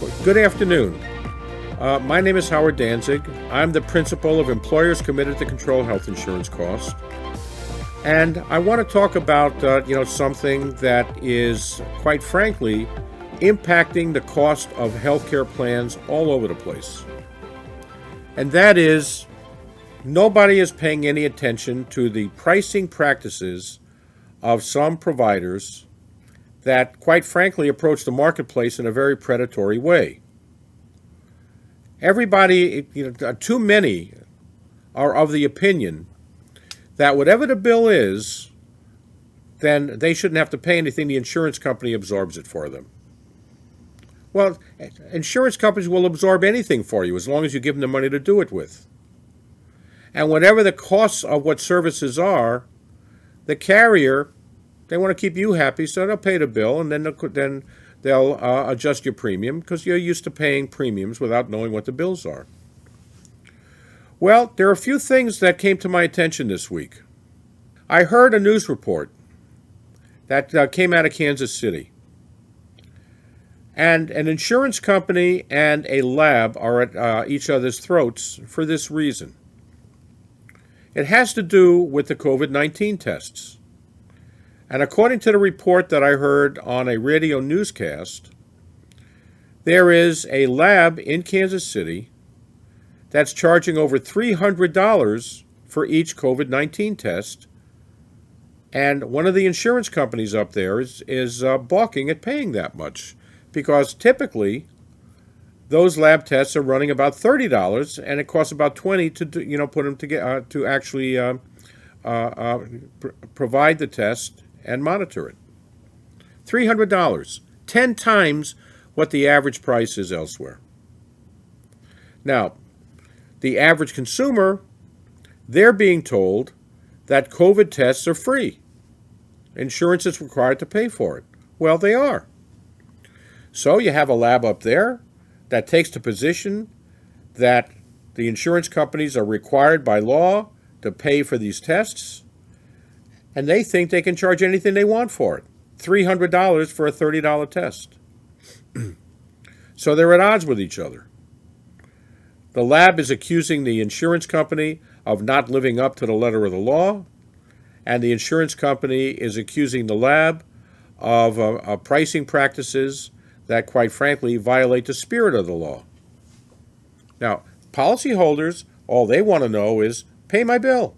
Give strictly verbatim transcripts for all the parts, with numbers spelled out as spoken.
quickly. Good afternoon. Uh, my name is Howard Danzig. I'm the principal of Employers Committed to Control Health Insurance Cost. And I want to talk about, uh, you know, something that is, quite frankly, impacting the cost of healthcare plans all over the place. And that is, nobody is paying any attention to the pricing practices of some providers that, quite frankly, approach the marketplace in a very predatory way. Everybody, you know, too many are of the opinion that whatever the bill is, then they shouldn't have to pay anything. The insurance company absorbs it for them. Well, insurance companies will absorb anything for you as long as you give them the money to do it with. And whatever the costs of what services are, the carrier, they want to keep you happy, so they'll pay the bill, and then they'll, then they'll uh, adjust your premium because you're used to paying premiums without knowing what the bills are. Well, there are a few things that came to my attention this week. I heard a news report that uh, came out of Kansas City. And an insurance company and a lab are at uh, each other's throats for this reason. It has to do with the COVID nineteen tests. And according to the report that I heard on a radio newscast, there is a lab in Kansas City that's charging over three hundred dollars for each COVID nineteen test. And one of the insurance companies up there is, is uh, balking at paying that much, because typically those lab tests are running about thirty dollars, and it costs about twenty dollars to do, you know, put them together uh, to actually uh, uh, uh, pr provide the test and monitor it. three hundred dollars, ten times what the average price is elsewhere. Now, the average consumer, they're being told that COVID tests are free. Insurance is required to pay for it. Well, they are. So you have a lab up there that takes the position that the insurance companies are required by law to pay for these tests, and they think they can charge anything they want for it. three hundred dollars for a thirty dollar test. So they're at odds with each other. The lab is accusing the insurance company of not living up to the letter of the law, and the insurance company is accusing the lab of uh, uh, pricing practices that, quite frankly, violate the spirit of the law. Now, policyholders, all they want to know is, pay my bill.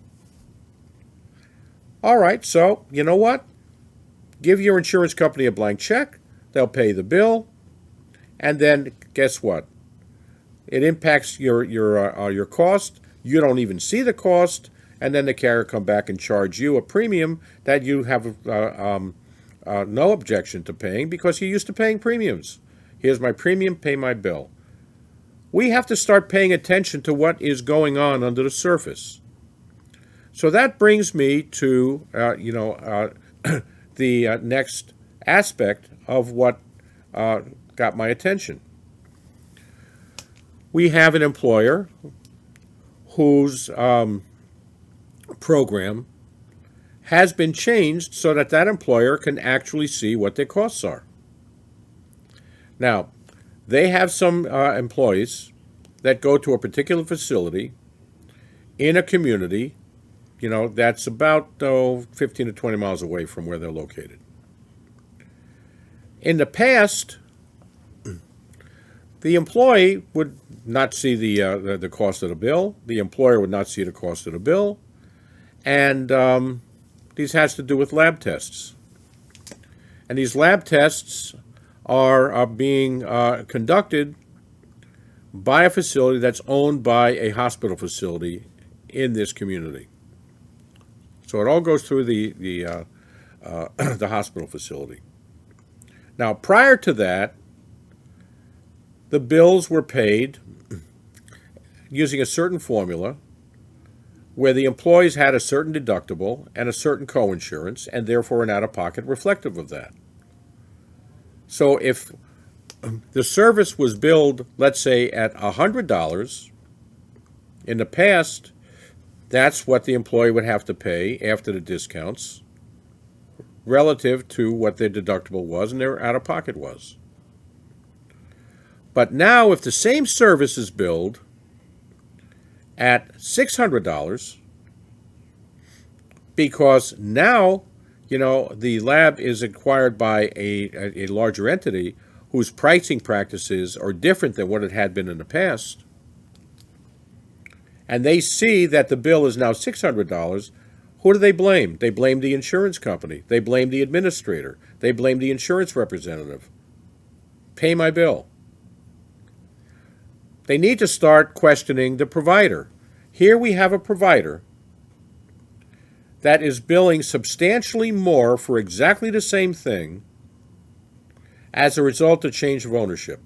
All right, so, you know what? Give your insurance company a blank check, they'll pay the bill, and then, guess what? It impacts your, your, uh, your cost, you don't even see the cost, and then the carrier come back and charge you a premium that you have uh, um, Uh, no objection to paying because you're used to paying premiums. Here's my premium, pay my bill. We have to start paying attention to what is going on under the surface. So that brings me to, uh, you know, uh, the uh, next aspect of what uh, got my attention. We have an employer whose um, program has been changed so that that employer can actually see what their costs are. Now, they have some uh, employees that go to a particular facility in a community, you know, that's about oh, fifteen to twenty miles away from where they're located. In the past, the employee would not see the, uh, the, the cost of the bill. The employer would not see the cost of the bill. And um, these has to do with lab tests. And these lab tests are, are being uh, conducted by a facility that's owned by a hospital facility in this community. So it all goes through the, the, uh, uh, the hospital facility. Now, prior to that, the bills were paid using a certain formula, where the employees had a certain deductible and a certain coinsurance, and therefore an out-of-pocket reflective of that. So if the service was billed, let's say, at one hundred dollars, in the past, that's what the employee would have to pay after the discounts relative to what their deductible was and their out-of-pocket was. But now if the same service is billed at six hundred dollars, because now, you know, the lab is acquired by a, a, a larger entity whose pricing practices are different than what it had been in the past, and they see that the bill is now six hundred dollars, who do they blame? They blame the insurance company. They blame the administrator. They blame the insurance representative. Pay my bill. They need to start questioning the provider. Here we have a provider that is billing substantially more for exactly the same thing as a result of change of ownership.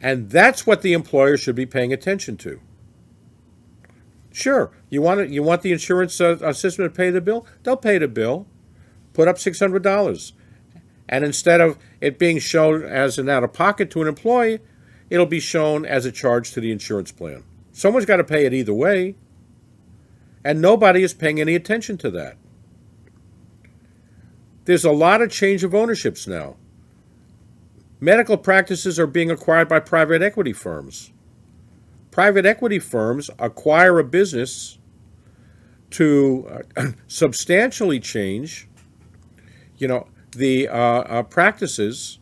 And that's what the employer should be paying attention to. Sure, you want, it, you want the insurance uh, system to pay the bill? They'll pay the bill. Put up six hundred dollars. And instead of it being shown as an out-of-pocket to an employee, it'll be shown as a charge to the insurance plan. Someone's got to pay it either way. And nobody is paying any attention to that. There's a lot of change of ownerships now. Medical practices are being acquired by private equity firms. Private equity firms acquire a business to uh, substantially change, you know, the uh, uh, practices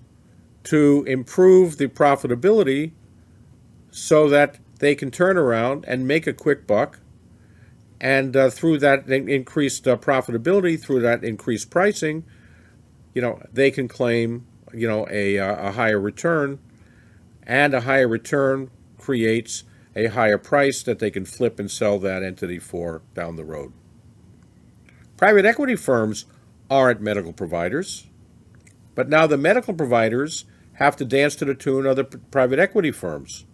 to improve the profitability so that they can turn around and make a quick buck. And uh, through that increased uh, profitability, through that increased pricing, you know, they can claim, you know, a, uh, a higher return, and a higher return creates a higher price that they can flip and sell that entity for down the road. Private equity firms aren't medical providers, but now the medical providers have to dance to the tune of the private equity firms.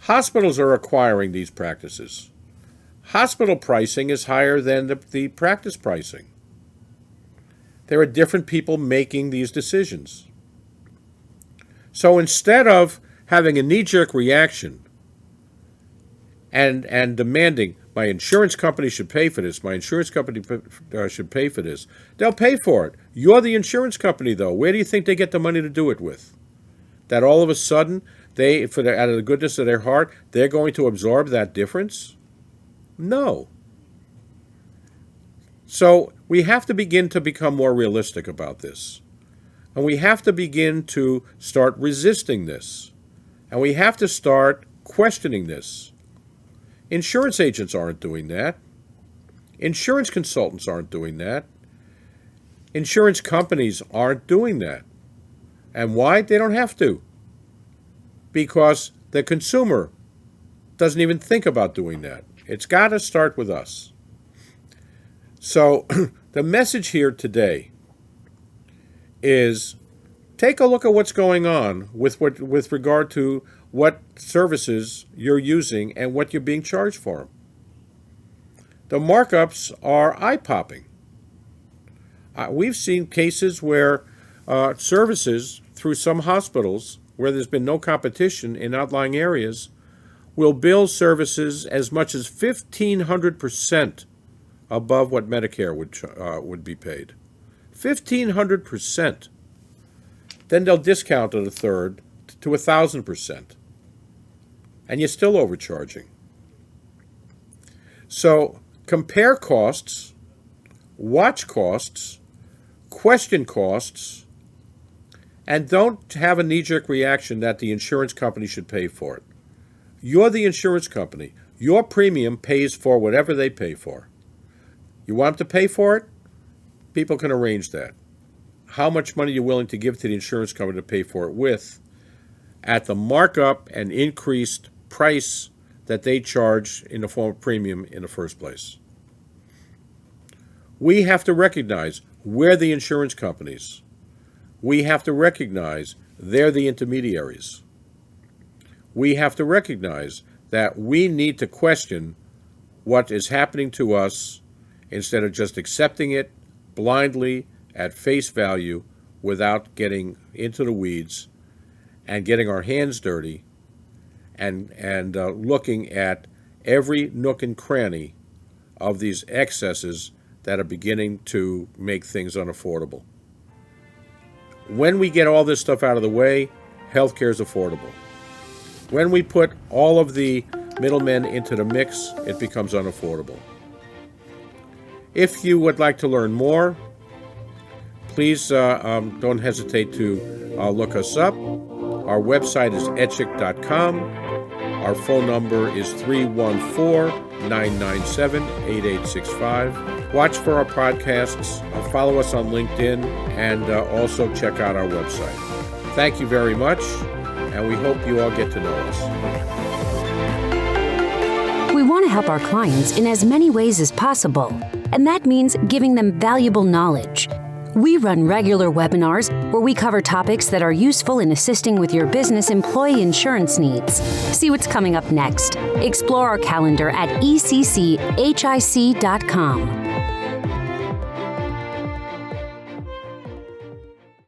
Hospitals are acquiring these practices. Hospital pricing is higher than the, the practice pricing. There are different people making these decisions. So instead of having a knee-jerk reaction and, and demanding, my insurance company should pay for this, my insurance company uh, should pay for this, they'll pay for it. You're the insurance company, though. Where do you think they get the money to do it with? That all of a sudden, they, for the, out of the goodness of their heart, they're going to absorb that difference? No. So we have to begin to become more realistic about this. And we have to begin to start resisting this. And we have to start questioning this. Insurance agents aren't doing that. Insurance consultants aren't doing that. Insurance companies aren't doing that. And why? They don't have to. Because the consumer doesn't even think about doing that. It's got to start with us. So the message here today is take a look at what's going on with, what, with regard to what services you're using and what you're being charged for. The markups are eye-popping. Uh, we've seen cases where uh, services through some hospitals where there's been no competition in outlying areas will bill services as much as fifteen hundred percent above what Medicare would, uh, would be paid. fifteen hundred percent. Then they'll discount it a third to one thousand percent. And you're still overcharging. So compare costs, watch costs, question costs, and don't have a knee-jerk reaction that the insurance company should pay for it. You're the insurance company. Your premium pays for whatever they pay for. You want them to pay for it? People can arrange that. How much money you're willing to give to the insurance company to pay for it with at the markup and increased price that they charge in the form of premium in the first place. We have to recognize we're the insurance companies. We have to recognize they're the intermediaries. We have to recognize that we need to question what is happening to us instead of just accepting it blindly at face value without getting into the weeds and getting our hands dirty and, and uh, looking at every nook and cranny of these excesses that are beginning to make things unaffordable. When we get all this stuff out of the way, healthcare is affordable. When we put all of the middlemen into the mix, it becomes unaffordable. If you would like to learn more, please uh, um, don't hesitate to uh, look us up. Our website is edchik dot com. Our phone number is three one four, nine nine seven, eight eight six five. Watch for our podcasts, uh, follow us on LinkedIn, and uh, also check out our website. Thank you very much, and we hope you all get to know us. We want to help our clients in as many ways as possible, and that means giving them valuable knowledge. We run regular webinars where we cover topics that are useful in assisting with your business employee insurance needs. See what's coming up next. Explore our calendar at e c c h i c dot com.